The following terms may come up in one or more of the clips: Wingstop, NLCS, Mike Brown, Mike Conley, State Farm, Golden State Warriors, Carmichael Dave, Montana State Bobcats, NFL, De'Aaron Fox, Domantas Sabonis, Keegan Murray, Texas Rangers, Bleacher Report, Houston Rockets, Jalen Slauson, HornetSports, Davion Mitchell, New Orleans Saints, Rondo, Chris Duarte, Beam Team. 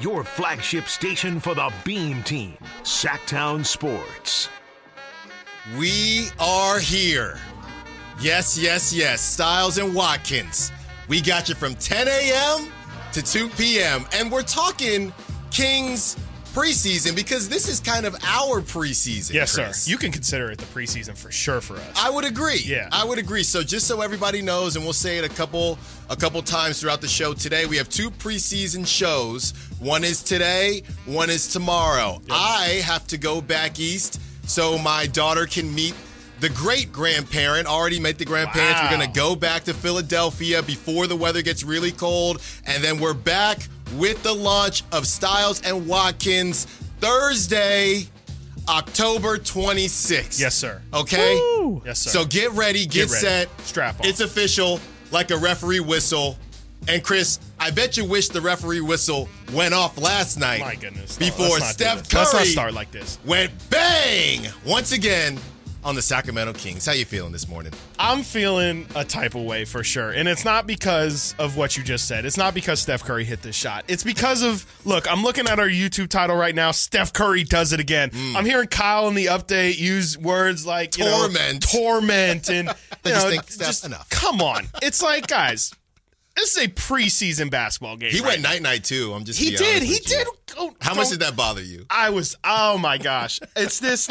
your flagship station for the Beam Team, Sactown Sports. We are here. Yes, yes, yes. Styles and Watkins. We got you from 10 a.m. to 2 p.m. And we're talking Kings preseason because this is kind of our preseason. Yes, Chris. Sir. You can consider it the preseason for sure for us. I would agree. Yeah. I would agree. So just so everybody knows, and we'll say it a couple times throughout the show today, we have two preseason shows. One is today, one is tomorrow. Yep. I have to go back east so my daughter can meet the great-grandparent. Already met the grandparents. Wow. We're going to go back to Philadelphia before the weather gets really cold. And then we're back with the launch of Styles and Watkins Thursday, October 26th. Yes, sir. Okay? Woo! Yes, sir. So get ready, get set. Strap on. It's official, like a referee whistle. And, Chris, I bet you wish the referee whistle went off last night. My goodness. Before Steph Curry went bang once again on the Sacramento Kings. How you feeling this morning? I'm feeling a type of way for sure. And it's not because of what you just said. It's not because Steph Curry hit this shot. It's because of, look, I'm looking at our YouTube title right now. Steph Curry does it again. I'm hearing Kyle in the update use words like torment. And you know, just enough. Come on. It's like, guys, this is a preseason basketball game. He went night-night, too. He did. How much did that bother you? Oh, my gosh. It's this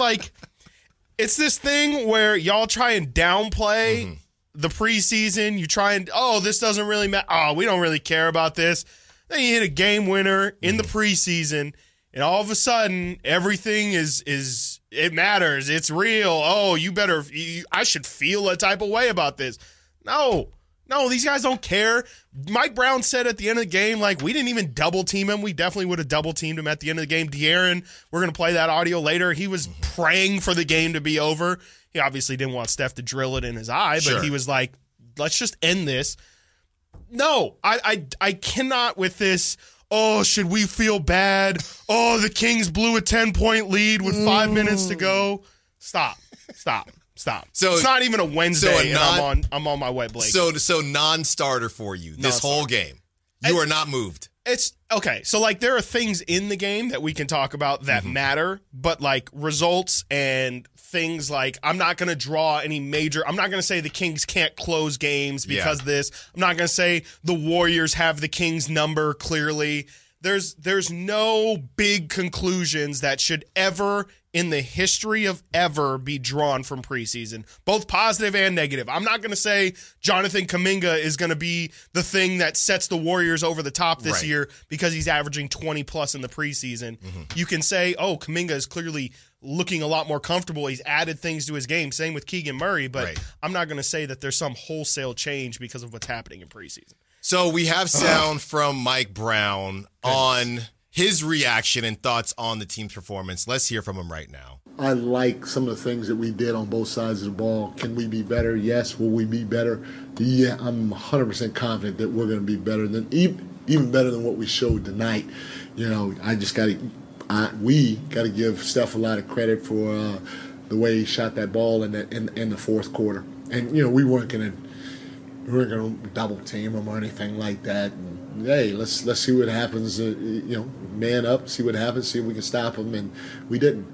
thing where y'all try and downplay the preseason. You try and, this doesn't really matter. Oh, we don't really care about this. Then you hit a game winner in the preseason, and all of a sudden, everything is it matters. It's real. Oh, I should feel a type of way about this. No, these guys don't care. Mike Brown said at the end of the game, we didn't even double-team him. We definitely would have double-teamed him at the end of the game. De'Aaron, we're going to play that audio later. He was praying for the game to be over. He obviously didn't want Steph to drill it in his eye, but He was like, let's just end this. No, I cannot with this, should we feel bad? The Kings blew a 10-point lead with 5 minutes to go. Stop. So it's not even a Wednesday. I'm on my way, Blake. So non-starter for you this whole game. You are not moved. It's okay. So there are things in the game that we can talk about that matter, but results and things I'm not going to draw any major. I'm not going to say the Kings can't close games because of this. I'm not going to say the Warriors have the Kings number clearly. There's no big conclusions that should ever in the history of ever be drawn from preseason, both positive and negative. I'm not going to say Jonathan Kuminga is going to be the thing that sets the Warriors over the top this year because he's averaging 20-plus in the preseason. You can say, Kuminga is clearly looking a lot more comfortable. He's added things to his game. Same with Keegan Murray. But I'm not going to say that there's some wholesale change because of what's happening in preseason. So we have sound from Mike Brown on his reaction and thoughts on the team's performance. Let's hear from him right now. I like some of the things that we did on both sides of the ball. Can we be better? Yes. Will we be better? Yeah, I'm 100% confident that we're going to be better than even better than what we showed tonight. You know, we got to give Steph a lot of credit for the way he shot that ball in the fourth quarter. And you know, we weren't going to. We're going to double team him or anything like that. And, hey, let's see what happens. Man up, see what happens, see if we can stop him. And we didn't.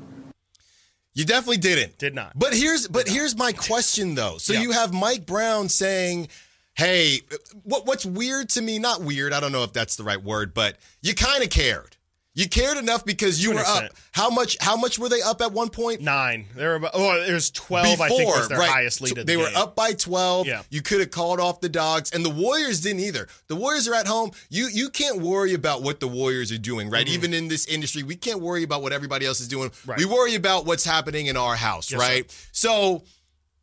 You definitely didn't. Did not. But here's my question though. So you have Mike Brown saying, "Hey, what's weird to me? Not weird. I don't know if that's the right word, but you kind of cared. You cared enough because you were up. How much were they up at one point? 9. They were about, it was 12, before, I think, was their highest lead of the game. They were up by 12. Yeah. You could have called off the Dogs. And the Warriors didn't either. The Warriors are at home. You can't worry about what the Warriors are doing, right? Even in this industry, we can't worry about what everybody else is doing. Right. We worry about what's happening in our house, right? Sir. So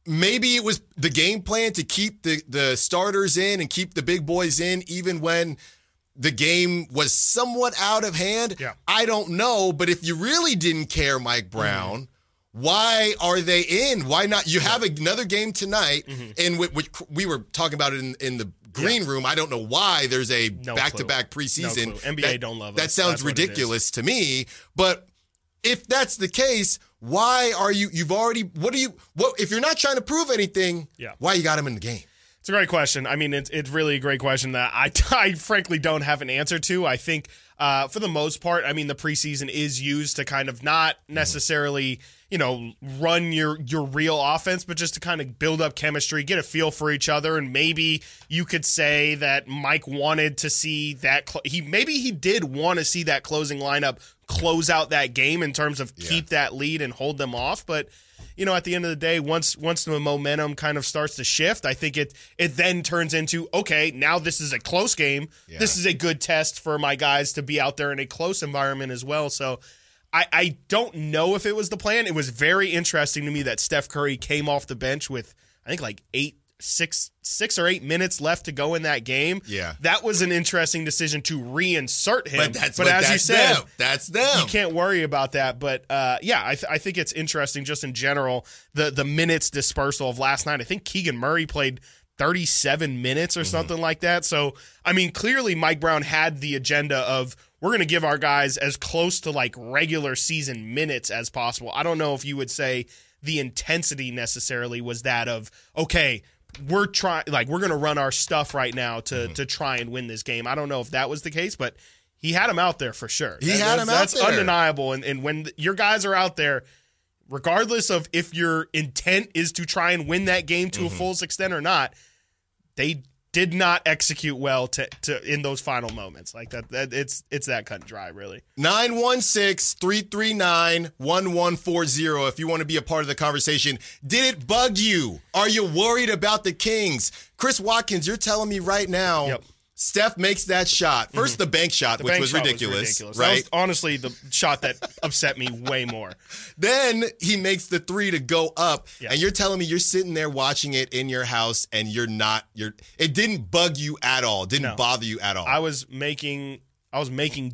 maybe it was the game plan to keep the starters in and keep the big boys in even when – the game was somewhat out of hand. Yeah. I don't know, but if you really didn't care, Mike Brown, why are they in? Why not? You have another game tonight, and we were talking about it in the green room. I don't know why there's a back-to-back preseason. No clue. NBA don't love us. That sounds ridiculous to me, but if that's the case, why are you – you've already – what if you're not trying to prove anything, why you got him in the game? It's a great question. I mean, it's really a great question that I frankly don't have an answer to. I think for the most part, I mean, the preseason is used to kind of not necessarily, you know, run your real offense, but just to kind of build up chemistry, get a feel for each other. And maybe you could say that Mike wanted to see that. Maybe he did want to see that closing lineup close out that game in terms of keep that lead and hold them off. But, you know, at the end of the day, once the momentum kind of starts to shift, I think it then turns into, okay, now this is a close game. Yeah. This is a good test for my guys to be out there in a close environment as well. So I don't know if it was the plan. It was very interesting to me that Steph Curry came off the bench with, I think, like six or eight minutes left to go in that game. Yeah. That was an interesting decision to reinsert him. But as you said, that's them. You can't worry about that. But, yeah, I think it's interesting just in general, the minutes dispersal of last night. I think Keegan Murray played 37 minutes or something like that. So, I mean, clearly Mike Brown had the agenda of, we're going to give our guys as close to like regular season minutes as possible. I don't know if you would say the intensity necessarily was that of, okay, we're going to run our stuff right now to try and win this game. I don't know if that was the case, but he had him out there for sure. That's undeniable. And when your guys are out there, regardless of if your intent is to try and win that game to a full extent or not, they did not execute well to in those final moments. Like that it's that cut and dry, really. 916-339-1140 if you want to be a part of the conversation. Did it bug you? Are you worried about the Kings? Chris Watkins, you're telling me right now Steph makes that shot. First the bank shot, which was ridiculous. Right? That was honestly the shot that upset me way more. Then he makes the three to go up, and you're telling me you're sitting there watching it in your house and it didn't bug you at all, bother you at all. I was making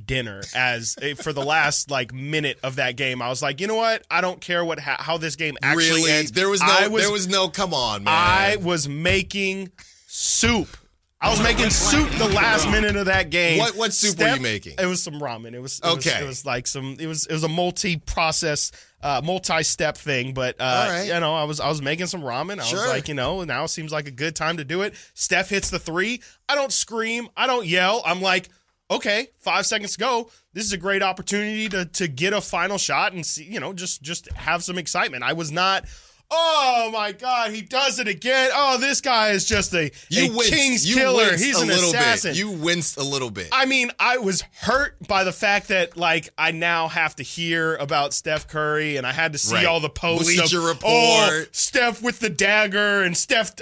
dinner for the last like minute of that game. I was like, you know what? I don't care how this game actually ends. There was no come on, man. I was making soup. I was making soup the last minute of that game. What soup were you making? It was some ramen. It was a multi-process, multi-step thing. But you know, I was making some ramen. I was like, you know, now it seems like a good time to do it. Steph hits the three. I don't scream. I don't yell. I'm like, okay, 5 seconds to go. This is a great opportunity to get a final shot and see, you know, just have some excitement. I was not. Oh, my God, he does it again. Oh, this guy is just a Kings killer. He's an assassin. You winced a little bit. I mean, I was hurt by the fact that, like, I now have to hear about Steph Curry, and I had to see all the posts. Bleacher Report. Oh, Steph with the dagger, and Steph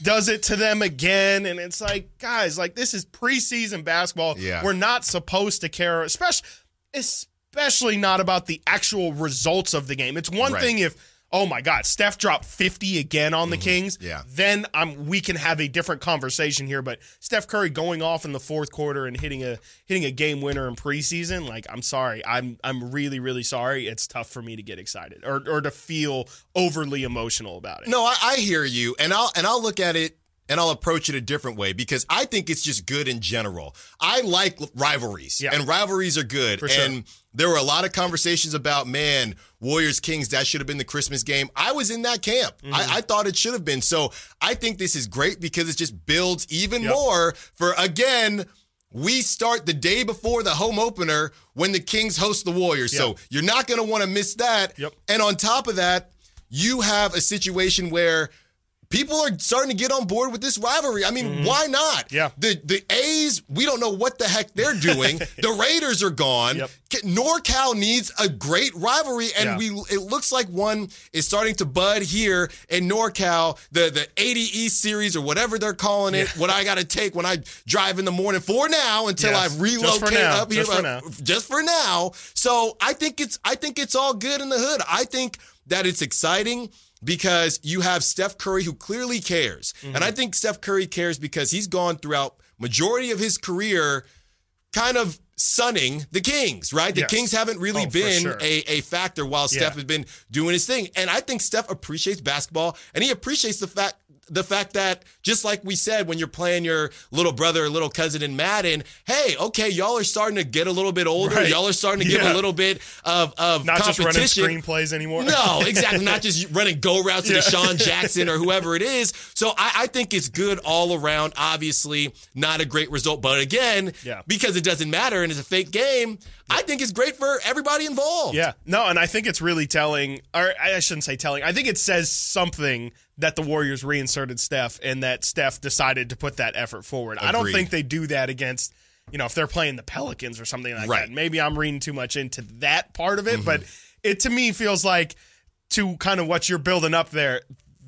does it to them again. And it's like, guys, like, this is preseason basketball. Yeah. We're not supposed to care, especially not about the actual results of the game. It's one thing if, oh my God, Steph dropped 50 again on the Kings. Yeah. Then we can have a different conversation here. But Steph Curry going off in the fourth quarter and hitting a game winner in preseason, like, I'm sorry, I'm really, really sorry. It's tough for me to get excited or to feel overly emotional about it. No, I hear you, and I'll look at it and I'll approach it a different way because I think it's just good in general. I like rivalries, and rivalries are good. For sure. And there were a lot of conversations about, man, Warriors-Kings, that should have been the Christmas game. I was in that camp. I thought it should have been. So I think this is great because it just builds even more for, again, we start the day before the home opener when the Kings host the Warriors. Yep. So you're not going to want to miss that. Yep. And on top of that, you have a situation where people are starting to get on board with this rivalry. I mean, why not? Yeah. The A's, we don't know what the heck they're doing. The Raiders are gone. Yep. NorCal needs a great rivalry, and it looks like one is starting to bud here in NorCal, the 80 East series or whatever they're calling it, what I got to take when I drive in the morning for now until I relocate up here. Just for now. So I think it's all good in the hood. I think that it's exciting. Because you have Steph Curry who clearly cares. And I think Steph Curry cares because he's gone throughout majority of his career kind of sunning the Kings, right? The Kings haven't really been a factor while Steph has been doing his thing. And I think Steph appreciates basketball, and he appreciates the fact the fact that, just like we said, when you're playing your little brother or little cousin in Madden, hey, okay, y'all are starting to get a little bit older. Right. Y'all are starting to give a little bit of not competition. Not just running screenplays anymore. No, exactly. Not just running go routes to Deshaun Jackson or whoever it is. So I think it's good all around. Obviously, not a great result. But again, because it doesn't matter and it's a fake game, I think it's great for everybody involved. Yeah. No, and I think it's really telling, or I shouldn't say telling. I think it says something that the Warriors reinserted Steph and that Steph decided to put that effort forward. Agreed. I don't think they do that against, you know, if they're playing the Pelicans or something like that. Maybe I'm reading too much into that part of it, but it to me feels like, to kind of what you're building up there,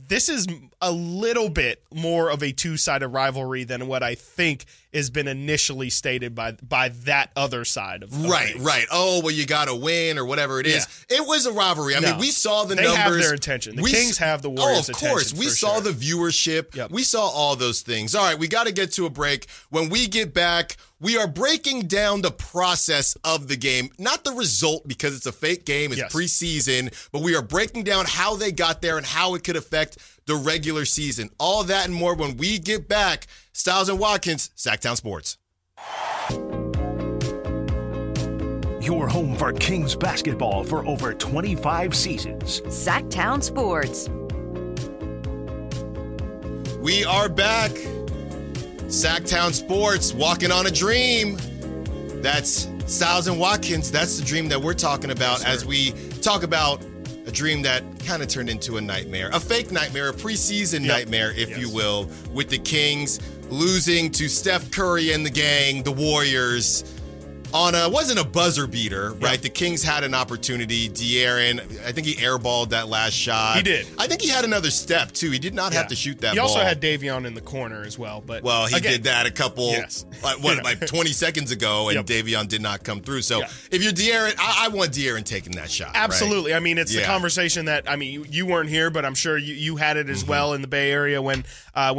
this is a little bit more of a two-sided rivalry than what I think has been initially stated by that other side of right. Oh, well, you got to win or whatever it is. It was a rivalry. I mean, we saw the numbers. They have their attention. The Kings have the Warriors' attention. Oh, of course. We saw the viewership. Yep. We saw all those things. All right, we got to get to a break. When we get back, we are breaking down the process of the game, not the result, because it's a fake game, it's preseason, but we are breaking down how they got there and how it could affect the regular season. All that and more when we get back. Styles and Watkins, Sactown Sports. Your home for Kings basketball for over 25 seasons. Sactown Sports. We are back. Sactown Sports, walking on a dream. That's Styles and Watkins. That's the dream that we're talking about as we talk about a dream that kind of turned into a nightmare. A fake nightmare, a preseason nightmare, if you will, with the Kings losing to Steph Curry and the gang, the Warriors, on a, wasn't a buzzer beater, right? The Kings had an opportunity. De'Aaron, I think he airballed that last shot. He did. I think he had another step, too. He did not have to shoot that ball. He also had Davion in the corner as well. But well, he did that a couple, like 20 seconds ago, and Davion did not come through. So if you're De'Aaron, I want De'Aaron taking that shot. Absolutely. Right? I mean, it's the conversation that, I mean, you weren't here, but I'm sure you had it as well in the Bay Area when I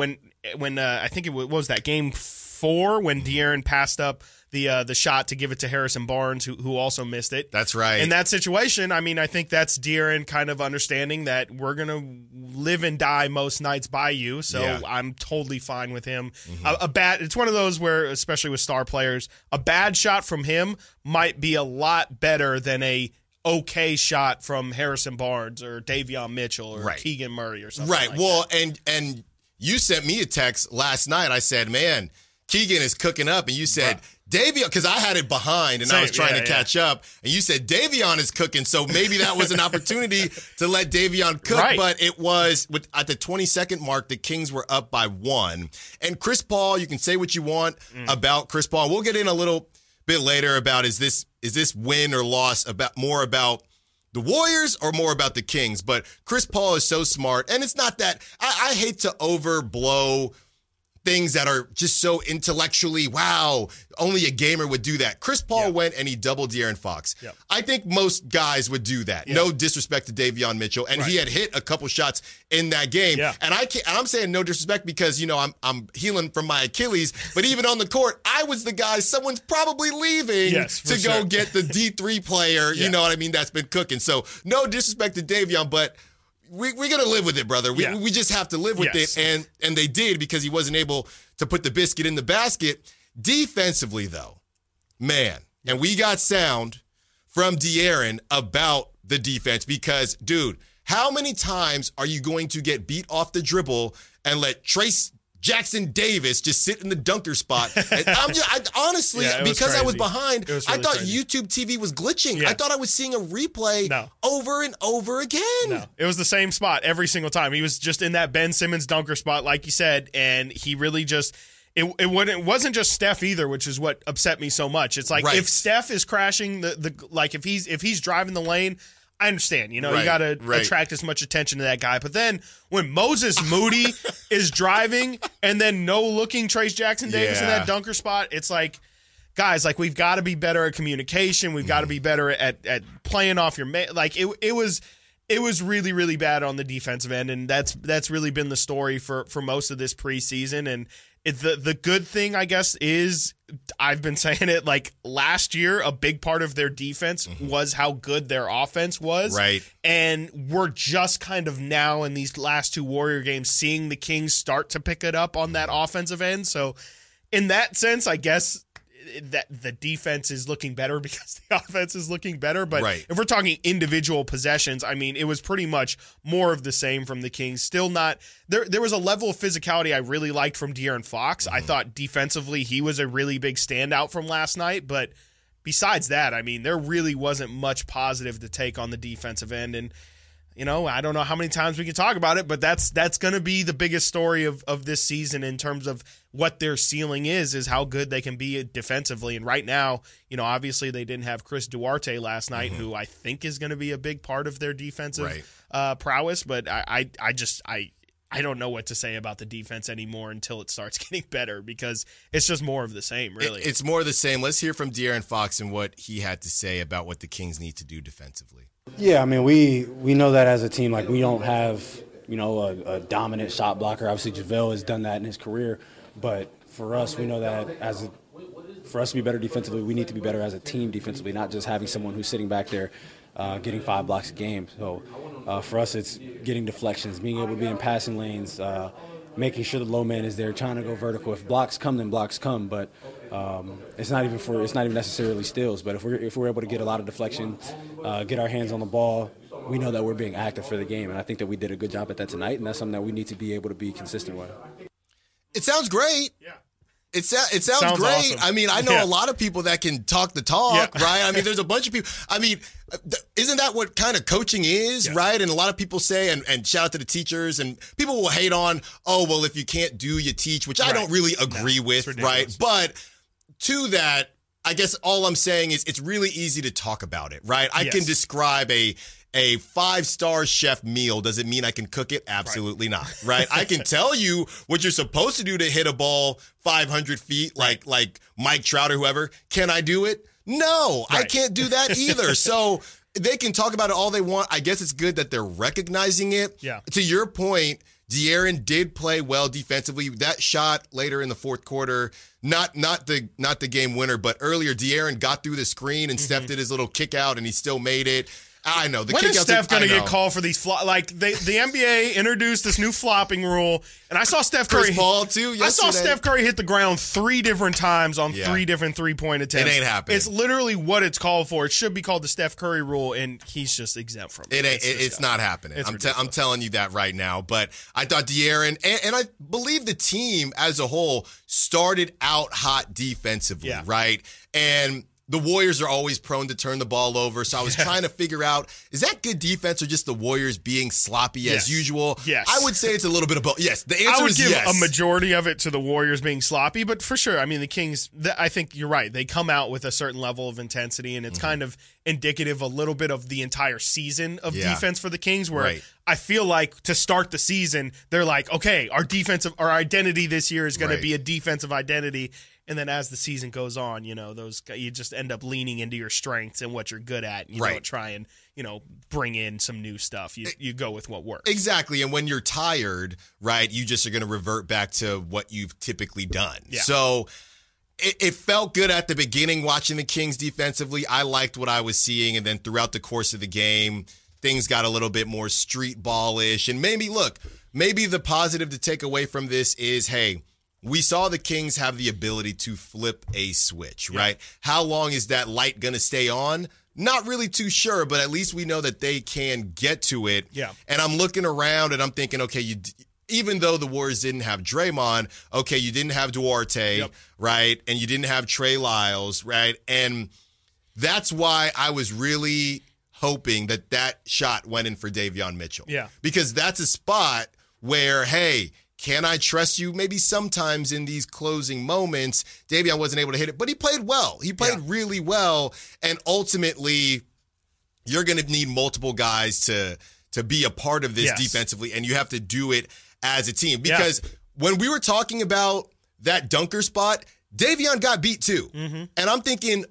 think it was that game 4 when De'Aaron passed up the shot to give it to Harrison Barnes, who also missed it. That's right. In that situation, I mean, I think that's De'Aaron kind of understanding that we're going to live and die most nights by you, so I'm totally fine with him. It's one of those where, especially with star players, a bad shot from him might be a lot better than a okay shot from Harrison Barnes or Davion Mitchell or Keegan Murray or something like that. And you sent me a text last night. I said, man, Keegan is cooking up, and you said – Davion, because I had it behind and I was trying to catch up, and you said Davion is cooking, so maybe that was an opportunity to let Davion cook, but it was at the 22nd mark, the Kings were up by 1. And Chris Paul, you can say what you want about Chris Paul. We'll get in a little bit later about is this win or loss about more about the Warriors or more about the Kings, but Chris Paul is so smart, and it's not that I hate to overblow things that are just so intellectually, wow, only a gamer would do that. Chris Paul went and he doubled De'Aaron Fox. Yep. I think most guys would do that. Yep. No disrespect to Davion Mitchell, and he had hit a couple shots in that game. Yeah. And I'm saying no disrespect because, you know, I'm healing from my Achilles, but even on the court, I was the guy someone's probably leaving to go get the D3 player, you know what I mean, that's been cooking. So no disrespect to Davion, but We're going to live with it, brother. We just have to live with it. And they did, because he wasn't able to put the biscuit in the basket. Defensively, though, man, and we got sound from De'Aaron about the defense because, dude, how many times are you going to get beat off the dribble and let Trayce Jackson-Davis just sit in the dunker spot? And honestly, because crazy. I was behind, was really I thought crazy. YouTube TV was glitching. Yeah. I thought I was seeing a replay over and over again. No, it was the same spot every single time. He was just in that Ben Simmons dunker spot, like you said, and he really just it wasn't just Steph either, which is what upset me so much. It's like if Steph is crashing the like if he's driving the lane, I understand, you know, you got to attract as much attention to that guy. But then when Moses Moody is driving and then no-looking Trayce Jackson-Davis in that dunker spot, it's like, guys, like, we've got to be better at communication. We've got to be better at playing off your – like, it was – It was really, really bad on the defensive end, and that's really been the story for most of this preseason. And the good thing, I guess, is I've been saying it, like, last year, a big part of their defense was how good their offense was. Right. And we're just kind of now in these last two Warrior games seeing the Kings start to pick it up on that offensive end. So in that sense, I guess that the defense is looking better because the offense is looking better. But if we're talking individual possessions, I mean, it was pretty much more of the same from the Kings. Still not there. There was a level of physicality I really liked from De'Aaron Fox. I thought defensively he was a really big standout from last night. But besides that, I mean, there really wasn't much positive to take on the defensive end. And, you know, I don't know how many times we can talk about it, but that's going to be the biggest story of this season in terms of what their ceiling is how good they can be defensively. And right now, you know, obviously they didn't have Chris Duarte last night, who I think is going to be a big part of their defensive prowess. But I just don't know what to say about the defense anymore until it starts getting better, because it's just more of the same, really. It's more of the same. Let's hear from De'Aaron Fox and what he had to say about what the Kings need to do defensively. Yeah, I mean, we know that as a team, like, we don't have, you know, a dominant shot blocker. Obviously, JaVale has done that in his career. But for us, we know that for us to be better defensively, we need to be better as a team defensively, not just having someone who's sitting back there getting 5 blocks a game. So for us, it's getting deflections, being able to be in passing lanes, making sure the low man is there, trying to go vertical. If blocks come, then blocks come. But it's not even necessarily steals. But if we're able to get a lot of deflection, get our hands on the ball, we know that we're being active for the game. And I think that we did a good job at that tonight, and that's something that we need to be able to be consistent with. It sounds great. Yeah. It sounds great. Awesome. I mean, I know a lot of people that can talk the talk, right? I mean, there's a bunch of people. I mean, isn't that what kind of coaching is, right? And a lot of people say, and shout out to the teachers, and people will hate on, oh, well, if you can't do, you teach, which I don't really agree with, right? But to that, I guess all I'm saying is it's really easy to talk about it, right? I can describe a 5-star chef meal. Does it mean I can cook it? Absolutely not, right? I can tell you what you're supposed to do to hit a ball 500 feet, like Mike Trout or whoever. Can I do it? No, I can't do that either. So they can talk about it all they want. I guess it's good that they're recognizing it. Yeah. To your point, De'Aaron did play well defensively. That shot later in the fourth quarter, not the game winner, but earlier De'Aaron got through the screen and Steph did his little kick out, and he still made it. I know. When is Steph going to get called for these flops? Like, the NBA introduced this new flopping rule, and I saw Steph Curry. Chris Paul, too, yesterday. I saw Steph Curry hit the ground 3 different times on 3 different three-point attempts. It ain't happening. It's literally what it's called for. It should be called the Steph Curry rule, and he's just exempt from it. It's not happening. I'm telling you that right now. But I thought De'Aaron, and I believe the team as a whole, started out hot defensively, right? And the Warriors are always prone to turn the ball over. So I was trying to figure out, is that good defense or just the Warriors being sloppy as usual? Yes. I would say it's a little bit of both. Yes, the answer is yes. I would give a majority of it to the Warriors being sloppy, but for sure, I mean, the Kings, I think you're right. They come out with a certain level of intensity, and it's kind of indicative a little bit of the entire season of defense for the Kings, where I feel like to start the season, they're like, okay, our identity this year is going to be a defensive identity. And then as the season goes on, you know, those you just end up leaning into your strengths and what you're good at. And you don't try and, you know, bring in some new stuff. You go with what works. Exactly. And when you're tired, right, you just are going to revert back to what you've typically done. Yeah. So it felt good at the beginning watching the Kings defensively. I liked what I was seeing. And then throughout the course of the game, things got a little bit more street ballish. And maybe the positive to take away from this is, hey, we saw the Kings have the ability to flip a switch, right? How long is that light going to stay on? Not really too sure, but at least we know that they can get to it. Yeah. And I'm looking around and I'm thinking, okay, even though the Warriors didn't have Draymond, okay, you didn't have Duarte, right? And you didn't have Trey Lyles, right? And that's why I was really hoping that shot went in for Davion Mitchell. Yeah. Because that's a spot where, hey, can I trust you? Maybe sometimes in these closing moments, Davion wasn't able to hit it, but he played well. He played really well, and ultimately, you're going to need multiple guys to be a part of this defensively, and you have to do it as a team. Because when we were talking about that dunker spot, Davion got beat too. And I'm thinking,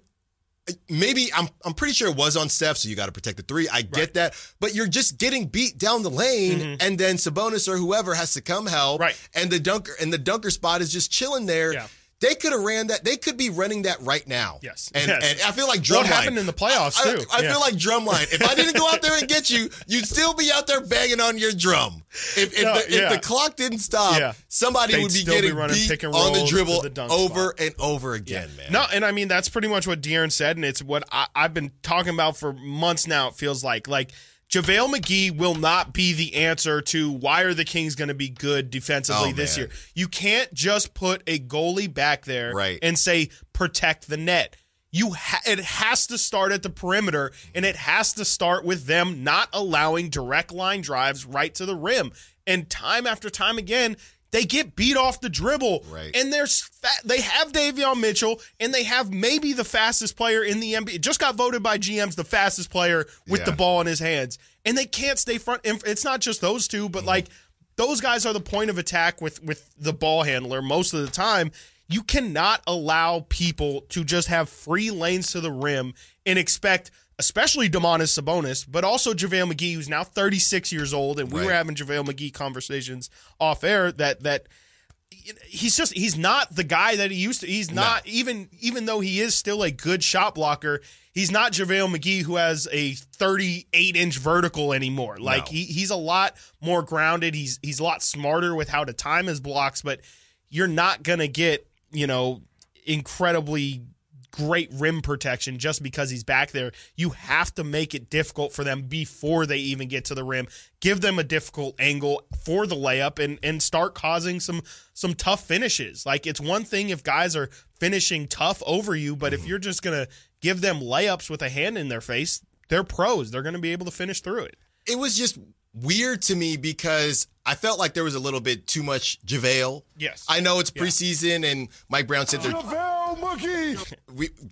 Maybe I'm pretty sure it was on Steph, so you got to protect the three. I get that, but you're just getting beat down the lane, and then Sabonis or whoever has to come help. Right. And the dunker spot is just chilling there. Yeah. They could have ran that. They could be running that right now. Yes. And I feel like Drumline. What happened in the playoffs too? I feel like Drumline. If I didn't go out there and get you, you'd still be out there banging on your drum. If the clock didn't stop, somebody would be getting beat on the dribble over and over again, man. No, and I mean that's pretty much what De'Aaron said, and it's what I've been talking about for months now. It feels like JaVale McGee will not be the answer to why are the Kings going to be good defensively this year. You can't just put a goalie back there and say, protect the net. It has to start at the perimeter, and it has to start with them not allowing direct line drives right to the rim. And time after time again, they get beat off the dribble, and they have Davion Mitchell, and they have maybe the fastest player in the NBA. Just got voted by GMs the fastest player with the ball in his hands, and they can't stay front. It's not just those two, but like those guys are the point of attack with the ball handler most of the time. You cannot allow people to just have free lanes to the rim and expect, especially Domantas Sabonis, but also JaVale McGee, who's now 36 years old, and we were having JaVale McGee conversations off air that he's not the guy that he used to. He's not even though he is still a good shot blocker, he's not JaVale McGee who has a 38-inch vertical anymore. Like he's a lot more grounded. He's a lot smarter with how to time his blocks, but you're not gonna get, incredibly great rim protection just because he's back there. You have to make it difficult for them before they even get to the rim. Give them a difficult angle for the layup and start causing some tough finishes. Like, it's one thing if guys are finishing tough over you, but if you're just going to give them layups with a hand in their face, they're pros. They're going to be able to finish through it. It was just weird to me because I felt like there was a little bit too much JaVale. Yes. I know it's preseason, and Mike Brown said there. JaVale McGee!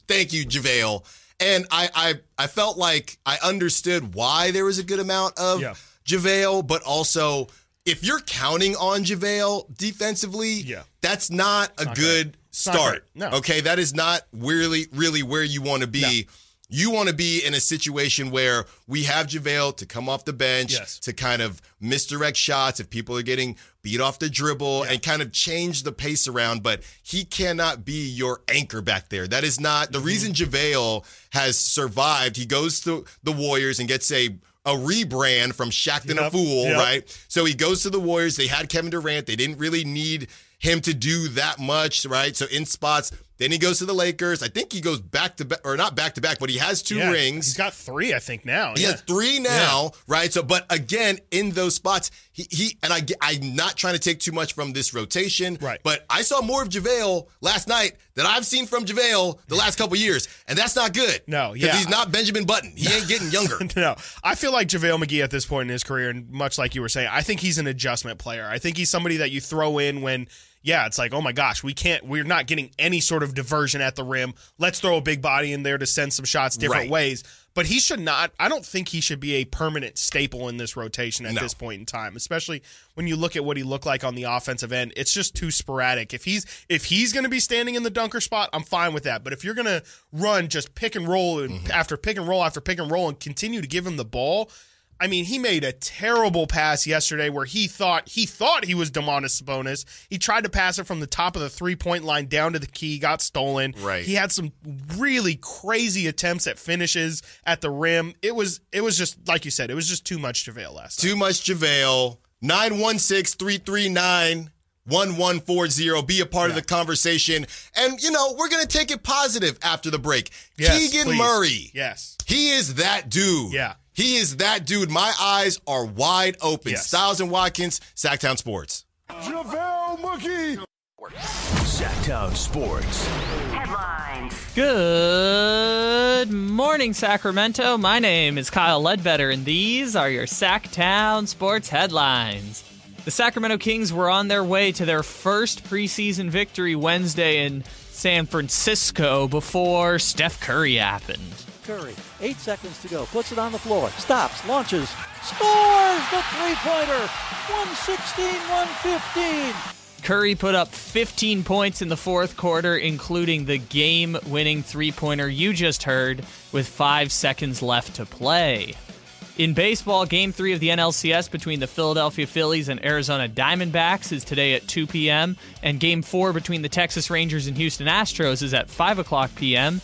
Thank you, JaVale. And I felt like I understood why there was a good amount of JaVale, but also if you're counting on JaVale defensively, that's not a good start. No. Okay, that is not really where you want to be. No. You want to be in a situation where we have JaVale to come off the bench, to kind of misdirect shots if people are getting beat off the dribble and kind of change the pace around, but he cannot be your anchor back there. That is not the reason JaVale has survived. He goes to the Warriors and gets a rebrand from Shaq to a Fool, right? So he goes to the Warriors. They had Kevin Durant. They didn't really need him to do that much, right? So in spots. Then he goes to the Lakers. I think he goes back to back, or not back to back, but he has two rings. He's got three, I think, now. He has three now, right? So, but again, in those spots, he and I'm not trying to take too much from this rotation, right? But I saw more of JaVale last night than I've seen from JaVale the last couple years, and that's not good. No, because he's not Benjamin Button. He ain't getting younger. No, I feel like JaVale McGee at this point in his career, and much like you were saying, I think he's an adjustment player. I think he's somebody that you throw in when. Yeah, it's like, oh my gosh, we're not getting any sort of diversion at the rim. Let's throw a big body in there to send some shots different ways. But he should not, I don't think he should be a permanent staple in this rotation at this point in time, especially when you look at what he looked like on the offensive end. It's just too sporadic. If he's going to be standing in the dunker spot, I'm fine with that. But if you're going to run just pick and roll and after pick and roll after pick and roll and continue to give him the ball, I mean, he made a terrible pass yesterday where he thought he was Domantas Sabonis. He tried to pass it from the top of the three-point line down to the key, got stolen. Right. He had some really crazy attempts at finishes at the rim. It was just, like you said, it was just too much JaVale last night. Too much JaVale. 916-339-1140. Be a part of the conversation. And, we're going to take it positive after the break. Yes, Keegan Murray. Yes. He is that dude. Yeah. He is that dude. My eyes are wide open. Yes. Styles and Watkins, Sactown Sports. JaVale McGee. Sactown Sports. Headlines. Good morning, Sacramento. My name is Kyle Ledbetter, and these are your Sactown Sports headlines. The Sacramento Kings were on their way to their first preseason victory Wednesday in San Francisco before Steph Curry happened. Curry, 8 seconds to go, puts it on the floor, stops, launches, scores the three-pointer, 116-115. Curry put up 15 points in the fourth quarter, including the game-winning three-pointer you just heard with 5 seconds left to play. In baseball, Game 3 of the NLCS between the Philadelphia Phillies and Arizona Diamondbacks is today at 2 p.m., and Game 4 between the Texas Rangers and Houston Astros is at 5 p.m.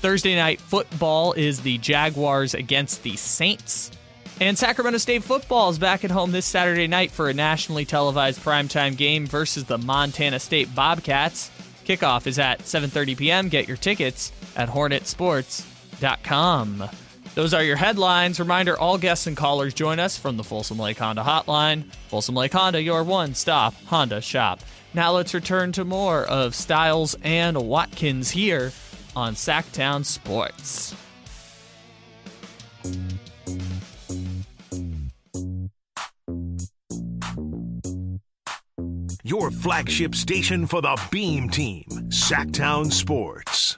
Thursday night football is the Jaguars against the Saints. And Sacramento State football is back at home this Saturday night for a nationally televised primetime game versus the Montana State Bobcats. Kickoff is at 7:30 p.m. Get your tickets at hornetsports.com. Those are your headlines. Reminder, all guests and callers join us from the Folsom Lake Honda hotline. Folsom Lake Honda, your one-stop Honda shop. Now let's return to more of Styles and Watkins here on Sactown Sports. Your flagship station for the Beam Team, Sactown Sports.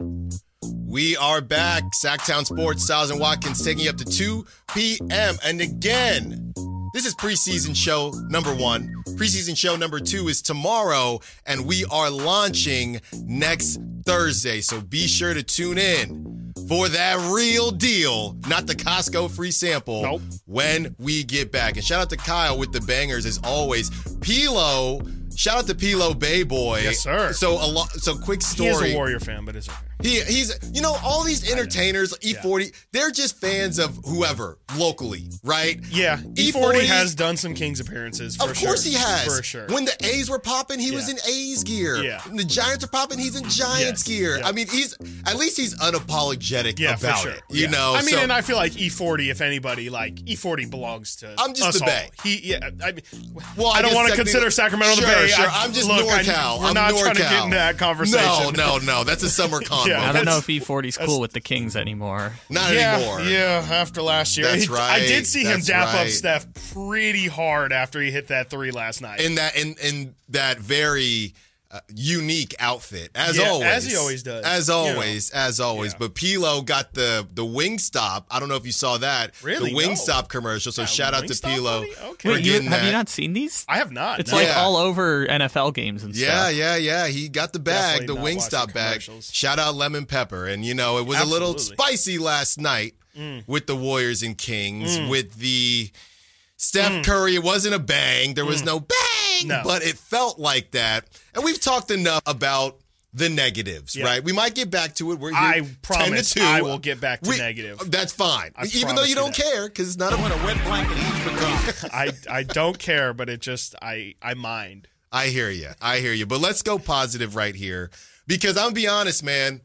We are back. Sactown Sports, Styles and Watkins taking you up to 2 p.m. And again, this is preseason show number 1. Preseason show number 2 is tomorrow, and we are launching next Thursday. So be sure to tune in for that real deal, not the Costco free sample, when we get back. And shout out to Kyle with the bangers as always. P-Lo, shout out to P-Lo Bay Boy. Yes, sir. So quick story. He is a Warrior fan, but it's okay. He's, you know, all these entertainers, E-40, they're just fans of whoever locally, right? Yeah, E-40 has done some Kings appearances, for sure. Of course he has. For sure. When the A's were popping, he was in A's gear. Yeah. When the Giants are popping, he's in Giants gear. Yeah. I mean, at least he's unapologetic about it, you know? I mean, and I feel like E-40, if anybody, like, E-40 belongs to us the Bay. All. I don't want to consider Sacramento the Bay. Sure. I'm NorCal. We're not trying to get into that conversation. No. That's a summer conversation. Yeah, I don't know if E-40's cool with the Kings anymore. Not anymore. Yeah, after last year. That's right. I did see him dap up Steph pretty hard after he hit that three last night. In that very unique outfit, as always. As he always does. As always. Yeah. But P-Lo got the Wingstop. I don't know if you saw that. Really? The Wingstop commercial. So shout out to P-Lo. Okay. Wait, have you not seen these? I have not. It's all over NFL games and stuff. Yeah. He got the bag, the Wingstop bag. Shout out Lemon Pepper. And, you know, it was a little spicy last night with the Warriors and Kings, with the Steph Curry. It wasn't a bang. There was no bang, but it felt like that. And we've talked enough about the negatives, right? We might get back to it. We're here. I promise I will get back to negative. That's fine. Even though you don't care, because it's not a wet blanket each. I don't care, but it just, I mind. I hear you. But let's go positive right here, because I'm going to be honest, man.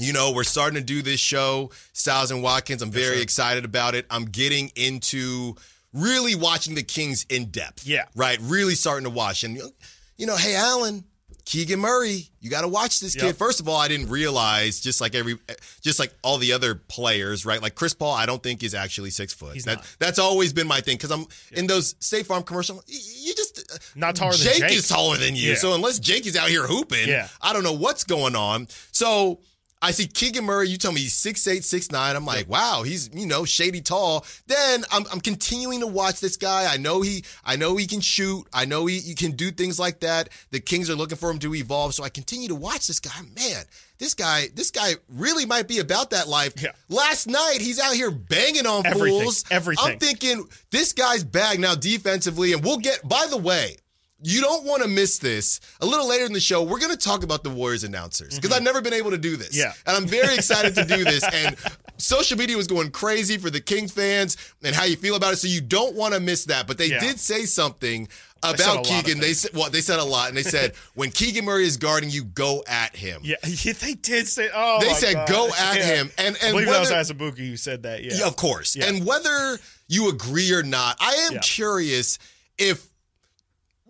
You know, we're starting to do this show, Styles and Watkins. I'm very excited about it. I'm getting into really watching the Kings in depth. Yeah. Right? Really starting to watch. And, you know, hey, Allen, Keegan Murray, you got to watch this kid. First of all, I didn't realize, just like all the other players, right? Like Chris Paul, I don't think is actually 6 foot. That's always been my thing, because I'm in those State Farm commercials, you just not taller than Jake is taller than you. Yeah. So unless Jake is out here hooping, I don't know what's going on. So I see Keegan Murray, you tell me he's 6'8", 6'9". I'm like, wow, he's, you know, shady tall. Then I'm continuing to watch this guy. I know he can shoot. I know he can do things like that. The Kings are looking for him to evolve. So I continue to watch this guy. Man, this guy really might be about that life. Yeah. Last night, he's out here banging on fools. Everything. I'm thinking, this guy's bagged now defensively. And we'll get, by the way, you don't want to miss this. A little later in the show, we're going to talk about the Warriors announcers, because I've never been able to do this. Yeah. And I'm very excited to do this. And social media was going crazy for the Kings fans and how you feel about it. So you don't want to miss that. But they did say something about Keegan. They said a lot. And they said, when Keegan Murray is guarding you, go at him. Yeah, they did say, go at him. And I believe that was Asabuki who said that. Yeah, of course. Yeah. And whether you agree or not, I am curious if,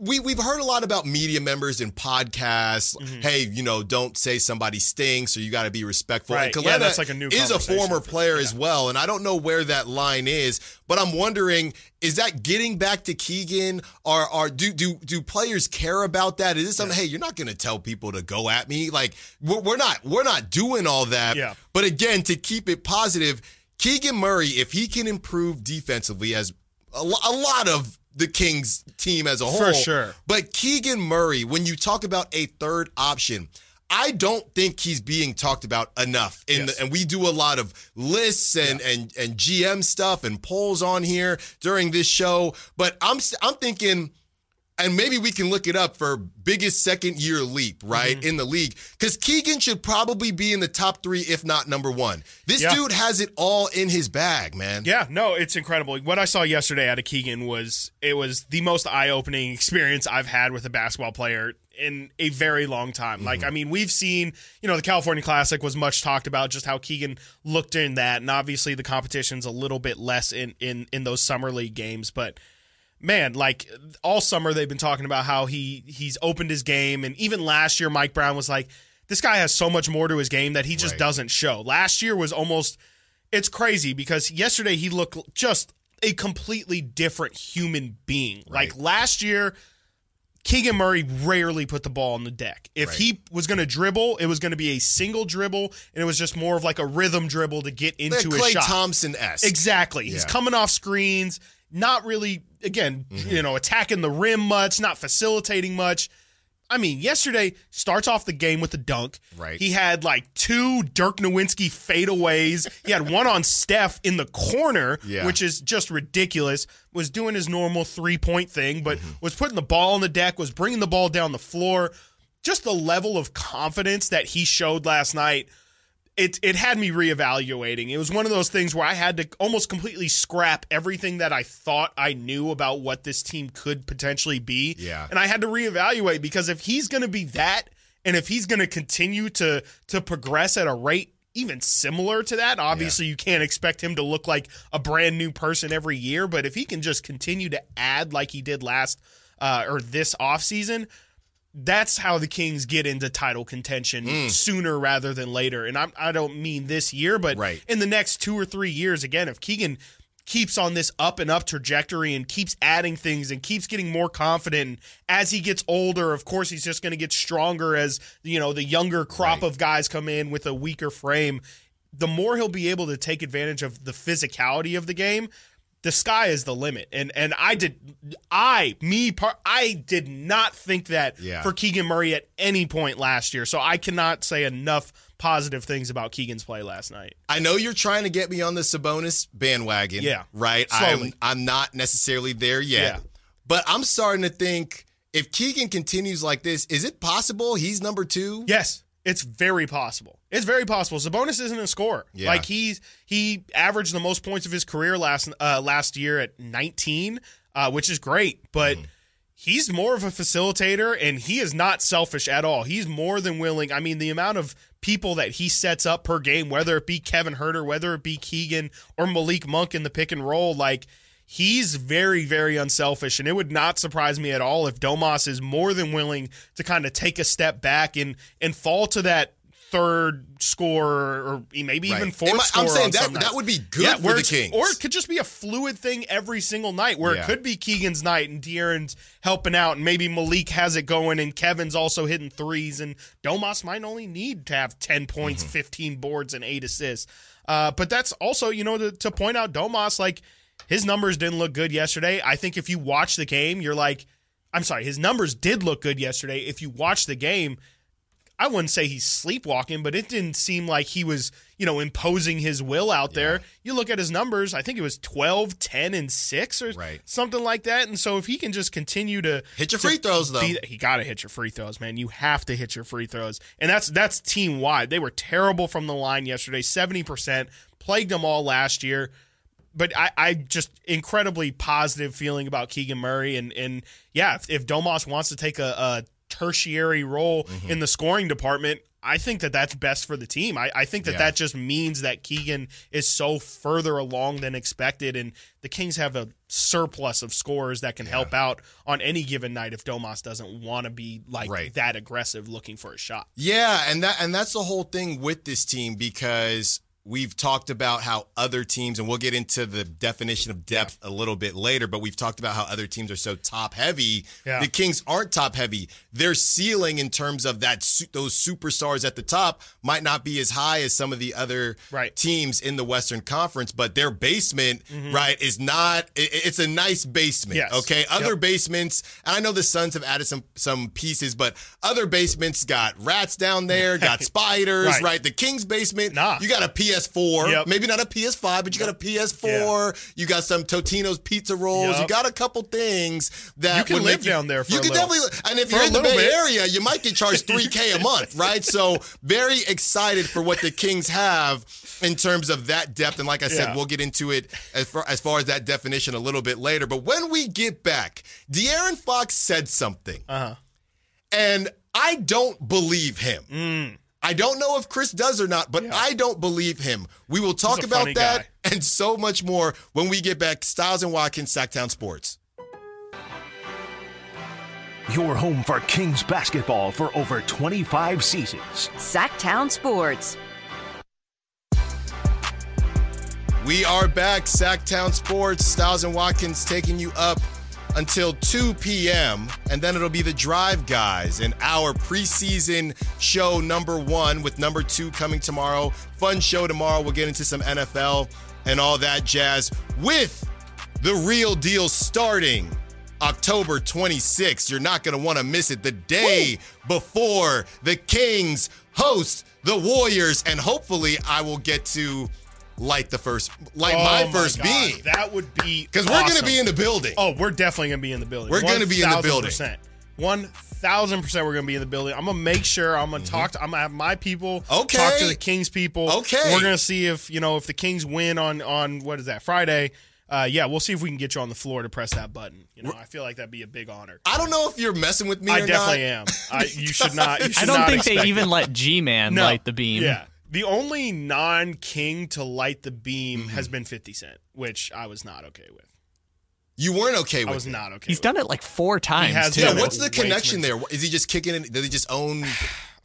We've heard a lot about media members in podcasts. Hey, you know, don't say somebody stinks, or you got to be respectful. Right. And Kalena that's like a new is a former player as well, and I don't know where that line is. But I'm wondering, is that getting back to Keegan? Or do players care about that? Is this something? Hey, you're not going to tell people to go at me. Like we're not doing all that. Yeah. But again, to keep it positive, Keegan Murray, if he can improve defensively, as a lot of the Kings team as a whole. For sure. But Keegan Murray, when you talk about a third option, I don't think he's being talked about enough. And we do a lot of lists and GM stuff and polls on here during this show. But I'm thinking, and maybe we can look it up for biggest second-year leap, right, in the league. Because Keegan should probably be in the top three, if not number one. This dude has it all in his bag, man. Yeah, no, it's incredible. What I saw yesterday out of Keegan was the most eye-opening experience I've had with a basketball player in a very long time. Mm-hmm. Like, I mean, we've seen, the California Classic was much talked about, just how Keegan looked in that. And obviously the competition's a little bit less in those summer league games, but man, like all summer they've been talking about how he's opened his game. And even last year, Mike Brown was like, this guy has so much more to his game that he just doesn't show. Last year was almost, it's crazy because yesterday he looked just a completely different human being. Right. Like last year, Keegan Murray rarely put the ball on the deck. If he was going to dribble, it was going to be a single dribble, and it was just more of like a rhythm dribble to get into his shot. Klay Thompson-esque. Exactly. Yeah. He's coming off screens, not really, again, attacking the rim much, not facilitating much. I mean, yesterday starts off the game with a dunk. Right. He had like two Dirk Nowitzki fadeaways. He had one on Steph in the corner, which is just ridiculous. Was doing his normal three-point thing, but was putting the ball on the deck, was bringing the ball down the floor. Just the level of confidence that he showed last night, it had me reevaluating. It was one of those things where I had to almost completely scrap everything that I thought I knew about what this team could potentially be. Yeah. And I had to reevaluate because if he's going to be that and if he's going to continue to progress at a rate even similar to that, obviously you can't expect him to look like a brand new person every year. But if he can just continue to add like he did this offseason, that's how the Kings get into title contention sooner rather than later. And I don't mean this year, but in the next 2 or 3 years, again, if Keegan keeps on this up and up trajectory and keeps adding things and keeps getting more confident as he gets older, of course, he's just going to get stronger as, the younger crop of guys come in with a weaker frame. The more he'll be able to take advantage of the physicality of the game, the sky is the limit. And I did not think that for Keegan Murray at any point last year. So I cannot say enough positive things about Keegan's play last night. I know you're trying to get me on the Sabonis bandwagon. Yeah. Right? I'm not necessarily there yet. Yeah. But I'm starting to think if Keegan continues like this, is it possible he's number two? Yes. It's very possible. Sabonis isn't a scorer. Yeah. Like he averaged the most points of his career last year at 19, which is great. But he's more of a facilitator, and he is not selfish at all. He's more than willing. I mean, the amount of people that he sets up per game, whether it be Kevin Huerter, whether it be Keegan or Malik Monk in the pick and roll, like he's very, very unselfish, and it would not surprise me at all if Domas is more than willing to kind of take a step back and fall to that third scorer or maybe even fourth scorer. I'm saying that would be good for the Kings. Or it could just be a fluid thing every single night where it could be Keegan's night and De'Aaron's helping out and maybe Malik has it going and Kevin's also hitting threes and Domas might only need to have 10 points, 15 boards, and 8 assists. But that's also, to point out Domas, like, his numbers didn't look good yesterday. I think if you watch the game, you're like, I'm sorry, his numbers did look good yesterday. If you watch the game, I wouldn't say he's sleepwalking, but it didn't seem like he was, imposing his will out there. You look at his numbers, I think it was 12, 10, and 6 or something like that. And so if he can just continue to hit your free throws, though. He got to hit your free throws, man. You have to hit your free throws. And that's team-wide. They were terrible from the line yesterday, 70%, plagued them all last year. But I just incredibly positive feeling about Keegan Murray. If Domas wants to take a tertiary role in the scoring department, I think that that's best for the team. I think that that just means that Keegan is so further along than expected, and the Kings have a surplus of scorers that can help out on any given night if Domas doesn't want to be like that aggressive looking for a shot. Yeah, and that's the whole thing with this team because – we've talked about how other teams, and we'll get into the definition of depth a little bit later, but we've talked about how other teams are so top-heavy. Yeah. The Kings aren't top-heavy. Their ceiling in terms of that those superstars at the top might not be as high as some of the other teams in the Western Conference, but their basement, is not – it's a nice basement, okay? Other basements – and I know the Suns have added some pieces, but other basements got rats down there, got spiders, right? The Kings basement, you got a PS4, maybe not a PS5, but you got a PS4, you got some Totino's pizza rolls, you got a couple things that you can live down there for. You can definitely, and if you're in the Bay Area, you might get charged $3,000 a month, right? So very excited for what the Kings have in terms of that depth, and like I said, we'll get into it as far as that definition a little bit later. But when we get back, De'Aaron Fox said something, and I don't believe him. I don't know if Chris does or not, but I don't believe him. We will talk about that and so much more when we get back. Styles and Watkins, Sactown Sports. Your home for Kings basketball for over 25 seasons. Sactown Sports. We are back, Sactown Sports. Styles and Watkins taking you up until 2 p.m., and then it'll be the Drive Guys in our preseason show number 1, with number 2 coming tomorrow. Fun show tomorrow. We'll get into some NFL and all that jazz with the real deal starting October 26th. You're not going to want to miss it. The day before the Kings host the Warriors, and hopefully I will get to light my first beam. That would be because we're going to be in the building. Oh, we're definitely going to be in the building. We're going to be in the building. 1,000% we're going to be in the building. I'm going to make sure. I'm going to talk to. I'm going to have my people talk to the Kings people. We're going to see if the Kings win on what is that, Friday. We'll see if we can get you on the floor to press that button. I feel like that'd be a big honor. I don't know if you're messing with me. I definitely am. You should not. You should I don't think they even let G-Man light the beam. Yeah. The only non-King to light the beam has been 50 Cent, which I was not okay with. You weren't okay with it? I was not okay with it. He's done it like 4 times, too. Yeah, what's the connection there? Is he just kicking in? Does he just own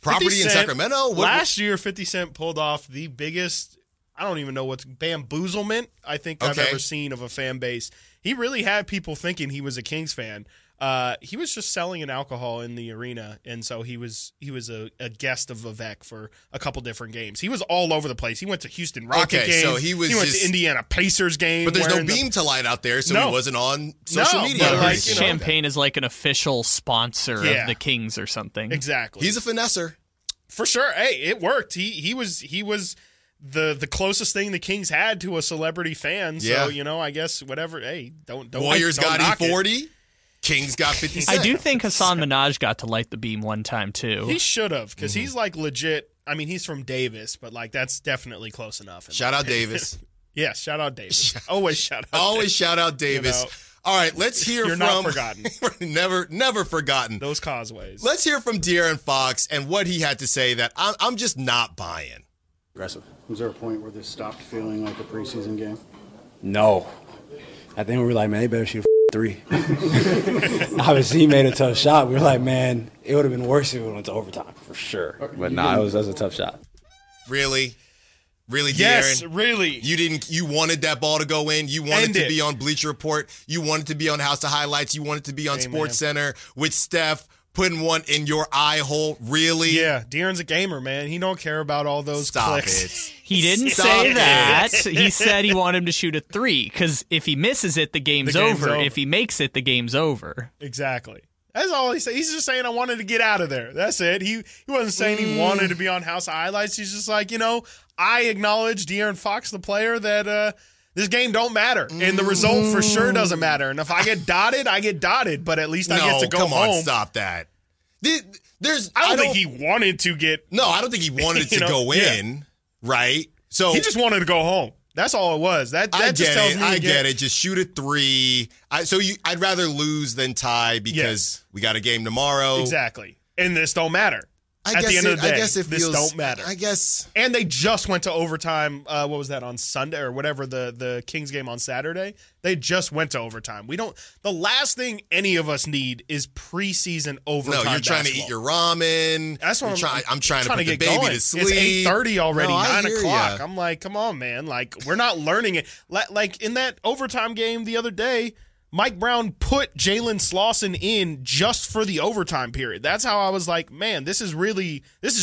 property in Sacramento? Last year, 50 Cent pulled off the biggest, I don't even know what's, bamboozlement I think I've ever seen of a fan base. He really had people thinking he was a Kings fan. He was just selling an alcohol in the arena, and so he was a guest of Vivek for a couple different games. He was all over the place. He went to Houston Rockets games. So he went to Indiana Pacers games. But there's no beam to light out there, so he wasn't on social media. But like, champagne is like an official sponsor of the Kings or something. Exactly. He's a finesser. For sure. Hey, it worked. He was the closest thing the Kings had to a celebrity fan. So, I guess whatever. Hey, don't Warriors don't got E-40. Kings got 50 Cent. I do think Hassan Minaj got to light the beam one time, too. He should have, because he's, like, legit. I mean, he's from Davis, but, like, that's definitely close enough. Shout out Davis. Yeah, shout out Davis. Always shout out Davis. Always shout out Davis. All right, let's hear from... You're not forgotten. Never forgotten. Those causeways. Let's hear from De'Aaron Fox and what he had to say that I'm just not buying. Aggressive. Was there a point where this stopped feeling like a preseason game? No. I think we were like, man, they better shoot 3. Obviously, he made a tough shot. We were like, man, it would have been worse if we went to overtime for sure. But that was a tough shot. Really? Really, yes, De'Aaron? Really. You wanted that ball to go in. You wanted to be on Bleacher Report. You wanted to be on House of Highlights. You wanted to be on Sports Center with Steph putting one in your eye hole. Really? Yeah, De'Aaron's a gamer, man. He don't care about all those clicks. He didn't say that. He said he wanted him to shoot a 3, because if he misses it, the game's over. If he makes it, the game's over. Exactly. That's all he said. He's just saying, I wanted to get out of there. That's it. He wasn't saying he wanted to be on House of Highlights. He's just like, I acknowledge De'Aaron Fox, the player, that this game don't matter, and the result for sure doesn't matter. And if I get dotted, I get dotted, but at least I get to go home. No, come on, stop that. I don't think he wanted to go in. Yeah. Right, so he just wanted to go home. That's all it was. That just tells me I get it. Just shoot a 3. I'd rather lose than tie because we got a game tomorrow. Exactly, and this don't matter. At the end of the day, I guess it feels, this don't matter. I guess. And they just went to overtime, what was that, on Sunday or whatever, the Kings game on Saturday. They just went to overtime. The last thing any of us need is preseason overtime. No, you're trying basketball. To eat your ramen. That's what I'm trying to put the baby going. To sleep. It's 8:30 already, 9 o'clock. Ya. I'm like, come on, man. Like, we're not learning it. Like, in that overtime game the other day, Mike Brown put Jalen Slauson in just for the overtime period. That's how I was like, man, this is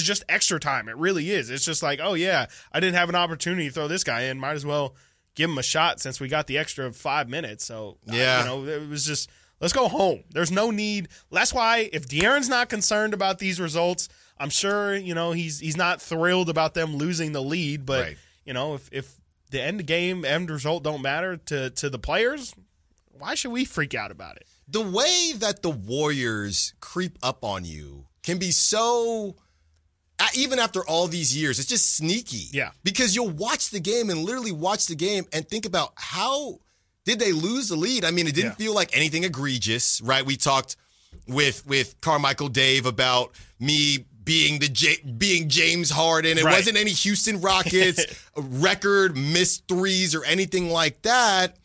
just extra time. It really is. It's just like, oh, yeah, I didn't have an opportunity to throw this guy in. Might as well give him a shot since we got the extra 5 minutes. So, yeah, it was just, let's go home. There's no need. That's why if De'Aaron's not concerned about these results, I'm sure, he's not thrilled about them losing the lead. But, right. If the end result don't matter to the players, why should we freak out about it? The way that the Warriors creep up on you can be so, even after all these years, it's just sneaky. Yeah. Because you'll watch the game and literally watch the game and think about how did they lose the lead? I mean, it didn't feel like anything egregious, right? We talked with Carmichael Dave about me being James Harden. It wasn't any Houston Rockets record missed threes or anything like that.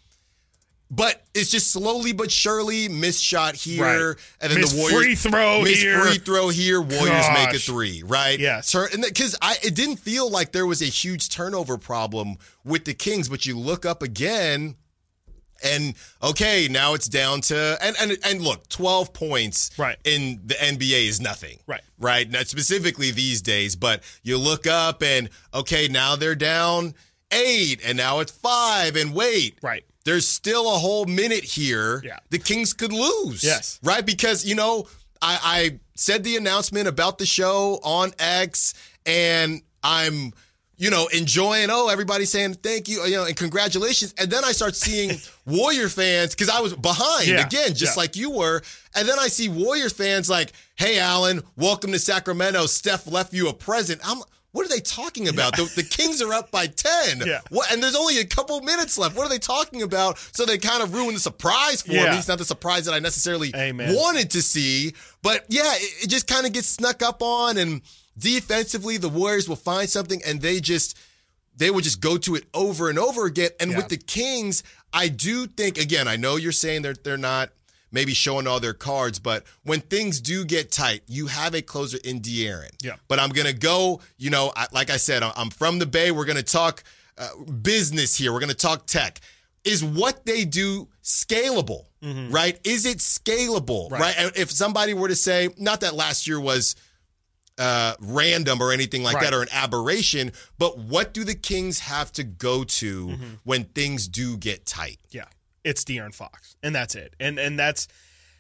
But it's just slowly but surely missed shot here. Right. And then the Warriors. Missed free throw here. Warriors make a three, right? Yes. Because it didn't feel like there was a huge turnover problem with the Kings, but you look up again and, okay, now it's down to. And look, 12 points in the NBA is nothing. Right? Not specifically these days, but you look up and, okay, now they're down 8, and now it's 5, and wait. Right. There's still a whole minute here. Yeah. The Kings could lose. Yes. Right? Because, I said the announcement about the show on X, and I'm, enjoying, everybody's saying thank you, and congratulations. And then I start seeing Warrior fans, because I was behind again, just like you were. And then I see Warrior fans like, hey, Alan, welcome to Sacramento. Steph left you a present. I'm what are they talking about? Yeah. The Kings are up by 10. Yeah. And there's only a couple minutes left. What are they talking about? So they kind of ruined the surprise for me. It's not the surprise that I necessarily wanted to see. But, yeah, it just kind of gets snuck up on. And defensively, the Warriors will find something, and they would just go to it over and over again. And with the Kings, I do think, again, I know you're saying that they're not maybe showing all their cards, but when things do get tight, you have a closer in De'Aaron. Yeah. But I'm going to go, like I said, I'm from the Bay. We're going to talk business here. We're going to talk tech. Is what they do scalable, right? Is it scalable, right? And if somebody were to say, not that last year was random or anything like that or an aberration, but what do the Kings have to go to when things do get tight? Yeah. It's De'Aaron Fox, and that's it. And that's,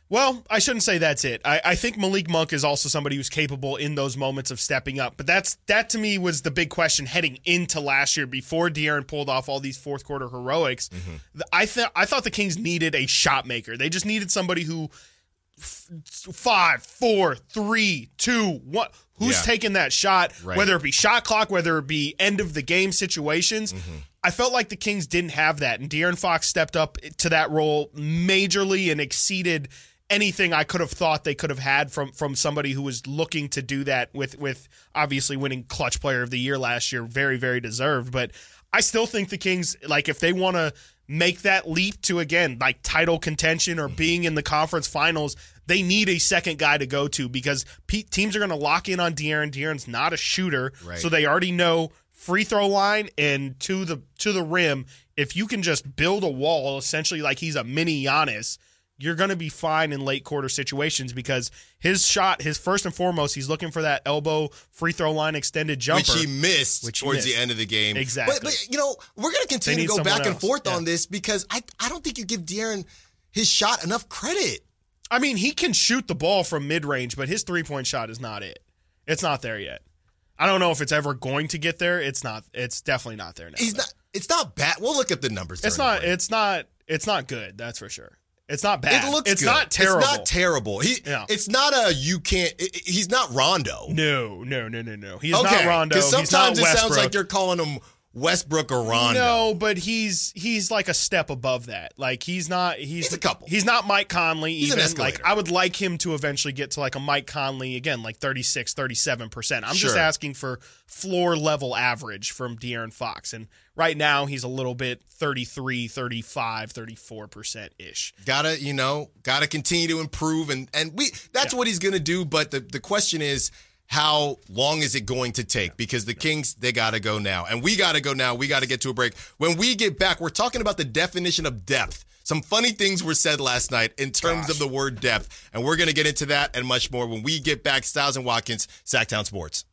well, I shouldn't say that's it. I think Malik Monk is also somebody who's capable in those moments of stepping up. But that to me was the big question heading into last year before De'Aaron pulled off all these fourth quarter heroics. I thought the Kings needed a shot maker. They just needed somebody who 5, 4, 3, 2, 1. Who's taking that shot, whether it be shot clock, whether it be end of the game situations. I felt like the Kings didn't have that, and De'Aaron Fox stepped up to that role majorly and exceeded anything I could have thought they could have had from somebody who was looking to do that with obviously winning Clutch Player of the Year last year, very, very deserved. But I still think the Kings, like, if they want to make that leap to, again, like title contention or being in the conference finals, they need a second guy to go to because teams are going to lock in on De'Aaron. De'Aaron's not a shooter, so they already know free throw line and to the rim. If you can just build a wall, essentially like he's a mini Giannis, you're going to be fine in late quarter situations because his shot, his first and foremost, he's looking for that elbow free throw line extended jumper, which he missed towards the end of the game. Exactly. But we're going to continue to go back and forth on this because I don't think you give De'Aaron his shot enough credit. I mean, he can shoot the ball from mid-range, but his three-point shot is not it. It's not there yet. I don't know if it's ever going to get there. It's not. It's definitely not there now. It's not bad. We'll look at the numbers. It's not good. That's for sure. It's not bad. It looks good. Not terrible. It's not terrible. It's not a you can't. He's not Rondo. No. He is not Rondo. Because sometimes it sounds like you're calling him Westbrook or Rondo. No, but he's like a step above that. Like he's not he's a couple. He's not Mike Conley even. He's an escalator. Like I would like him to eventually get to like a Mike Conley again, like 36, 37%. I'm just asking for floor level average from De'Aaron Fox, and right now he's a little bit 33, 35, 34% ish. Got to continue to improve and we that's what he's going to do, but the question is how long is it going to take? Because the Kings, they got to go now. And we got to go now. We got to get to a break. When we get back, we're talking about the definition of depth. Some funny things were said last night in terms of the word depth. And we're going to get into that and much more when we get back. Styles and Watkins, Sactown Sports.